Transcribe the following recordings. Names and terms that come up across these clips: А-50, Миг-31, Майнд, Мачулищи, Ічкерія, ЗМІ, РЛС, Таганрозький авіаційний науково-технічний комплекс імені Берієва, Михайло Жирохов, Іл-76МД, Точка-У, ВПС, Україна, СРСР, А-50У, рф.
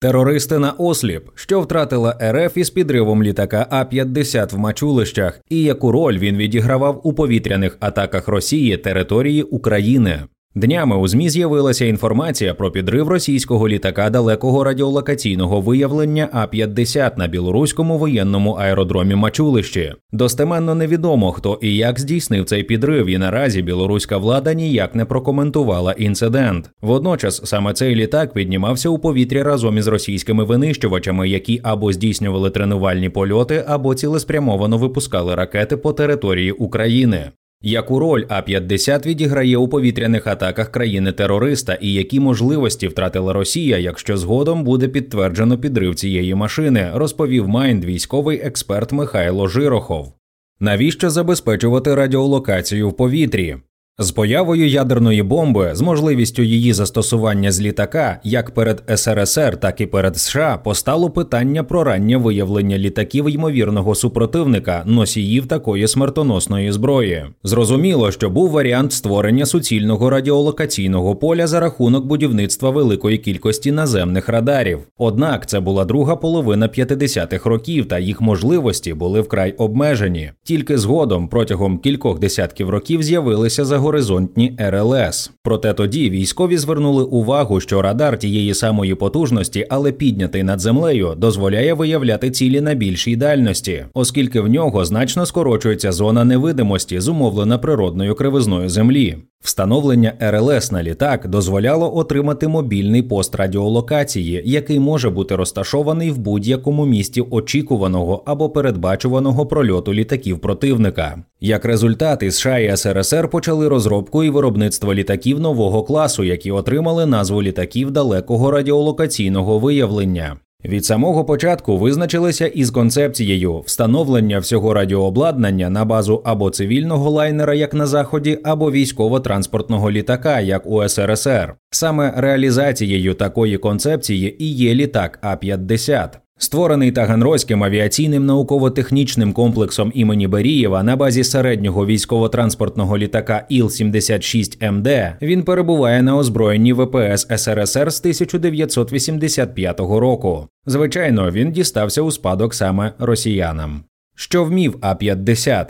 Терористи на осліп, що втратила РФ із підривом літака А-50 в Мачулищах, і яку роль він відігравав у повітряних атаках Росії території України. Днями у ЗМІ з'явилася інформація про підрив російського літака далекого радіолокаційного виявлення А-50 на білоруському воєнному аеродромі Мачулищі. Достеменно невідомо, хто і як здійснив цей підрив, і наразі білоруська влада ніяк не прокоментувала інцидент. Водночас саме цей літак піднімався у повітрі разом із російськими винищувачами, які або здійснювали тренувальні польоти, або цілеспрямовано випускали ракети по території України. Яку роль А-50 відіграє у повітряних атаках країни-терориста і які можливості втратила Росія, якщо згодом буде підтверджено підрив цієї машини, розповів Майнд військовий експерт Михайло Жирохов. Навіщо забезпечувати радіолокацію в повітрі? З появою ядерної бомби, з можливістю її застосування з літака, як перед СРСР, так і перед США, постало питання про раннє виявлення літаків ймовірного супротивника, носіїв такої смертоносної зброї. Зрозуміло, що був варіант створення суцільного радіолокаційного поля за рахунок будівництва великої кількості наземних радарів. Однак це була друга половина 50-х років, та їх можливості були вкрай обмежені. Тільки згодом, протягом кількох десятків років, з'явилися загоризонтні РЛС. Проте тоді військові звернули увагу, що радар тієї самої потужності, але піднятий над землею, дозволяє виявляти цілі на більшій дальності, оскільки в нього значно скорочується зона невидимості, зумовлена природною кривизною землі. Встановлення РЛС на літак дозволяло отримати мобільний пост радіолокації, який може бути розташований в будь-якому місці очікуваного або передбачуваного прольоту літаків противника. Як результат, і США і СРСР почали розробку і виробництво літаків нового класу, які отримали назву літаків далекого радіолокаційного виявлення. Від самого початку визначилися із концепцією встановлення всього радіообладнання на базу або цивільного лайнера, як на Заході, або військово-транспортного літака, як у СРСР. Саме реалізацією такої концепції і є літак А-50. Створений Таганрозьким авіаційним науково-технічним комплексом імені Берієва на базі середнього військово-транспортного літака Іл-76МД, він перебуває на озброєнні ВПС СРСР з 1985 року. Звичайно, він дістався у спадок саме росіянам. Що вмів А-50?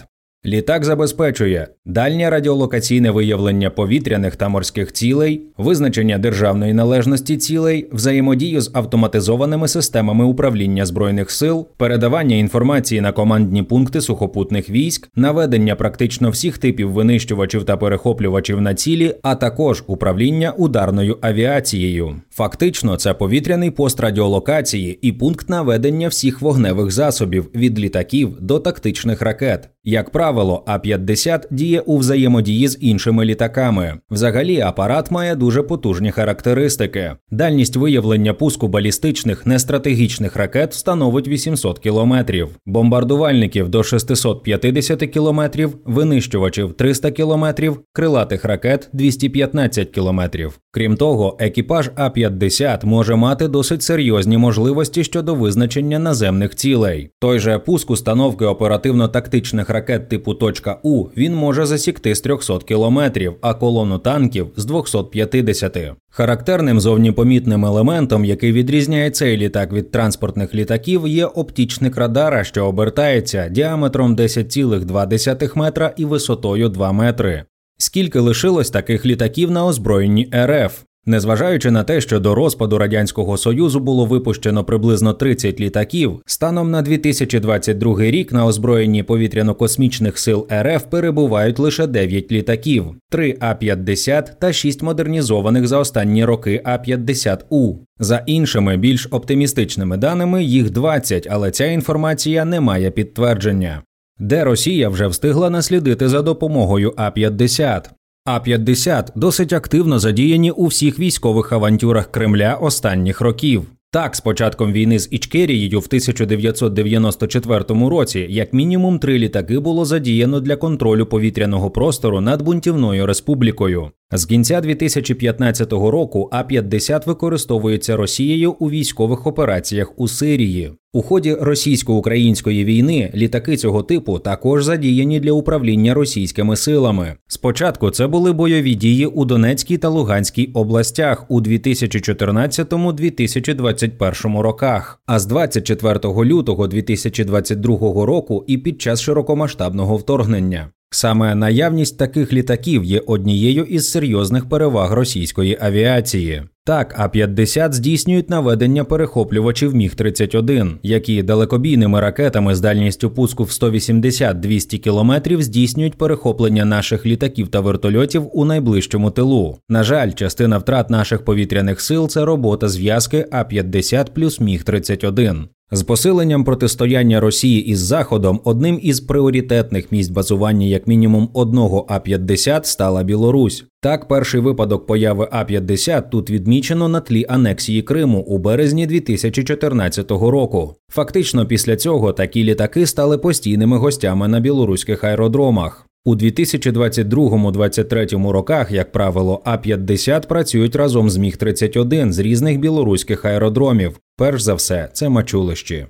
Літак забезпечує дальнє радіолокаційне виявлення повітряних та морських цілей, визначення державної належності цілей, взаємодію з автоматизованими системами управління Збройних сил, передавання інформації на командні пункти сухопутних військ, наведення практично всіх типів винищувачів та перехоплювачів на цілі, а також управління ударною авіацією. Фактично, це повітряний пост радіолокації і пункт наведення всіх вогневих засобів від літаків до тактичних ракет. Як правило, А-50 діє у взаємодії з іншими літаками. Взагалі, апарат має дуже потужні характеристики. Дальність виявлення пуску балістичних нестратегічних ракет становить 800 кілометрів, бомбардувальників – до 650 кілометрів, винищувачів – 300 кілометрів, крилатих ракет – 215 кілометрів. Крім того, екіпаж А-50 може мати досить серйозні можливості щодо визначення наземних цілей. Той же пуск установки оперативно-тактичних ракет типу «Точка-У» він може засікти з 300 кілометрів, а колону танків – з 250. Характерним зовніпомітним елементом, який відрізняє цей літак від транспортних літаків, є оптічник радара, що обертається діаметром 10,2 метра і висотою 2 метри. Скільки лишилось таких літаків на озброєнні РФ? Незважаючи на те, що до розпаду Радянського Союзу було випущено приблизно 30 літаків, станом на 2022 рік на озброєнні повітряно-космічних сил РФ перебувають лише 9 літаків – 3 А-50 та 6 модернізованих за останні роки А-50У. За іншими, більш оптимістичними даними, їх 20, але ця інформація не має підтвердження. Де Росія вже встигла наслідити за допомогою А-50? А-50 досить активно задіяні у всіх військових авантюрах Кремля останніх років. Так, з початком війни з Ічкерією в 1994 році як мінімум 3 літаки було задіяно для контролю повітряного простору над бунтівною республікою. З кінця 2015 року А-50 використовується Росією у військових операціях у Сирії. У ході російсько-української війни літаки цього типу також задіяні для управління російськими силами. Спочатку це були бойові дії у Донецькій та Луганській областях у 2014-2021 роках, а з 24 лютого 2022 року і під час широкомасштабного вторгнення. Саме наявність таких літаків є однією із серйозних переваг російської авіації. Так, А-50 здійснюють наведення перехоплювачів Міг-31, які далекобійними ракетами з дальністю пуску в 180-200 кілометрів здійснюють перехоплення наших літаків та вертольотів у найближчому тилу. На жаль, частина втрат наших повітряних сил – це робота зв'язки А-50 плюс Міг-31. З посиленням протистояння Росії із Заходом одним із пріоритетних місць базування як мінімум одного А-50 стала Білорусь. Так, перший випадок появи А-50 тут відмічено на тлі анексії Криму у березні 2014 року. Фактично після цього такі літаки стали постійними гостями на білоруських аеродромах. У 2022-2023 роках, як правило, А-50 працюють разом з Міг-31 з різних білоруських аеродромів. Перш за все, це Мачулищі.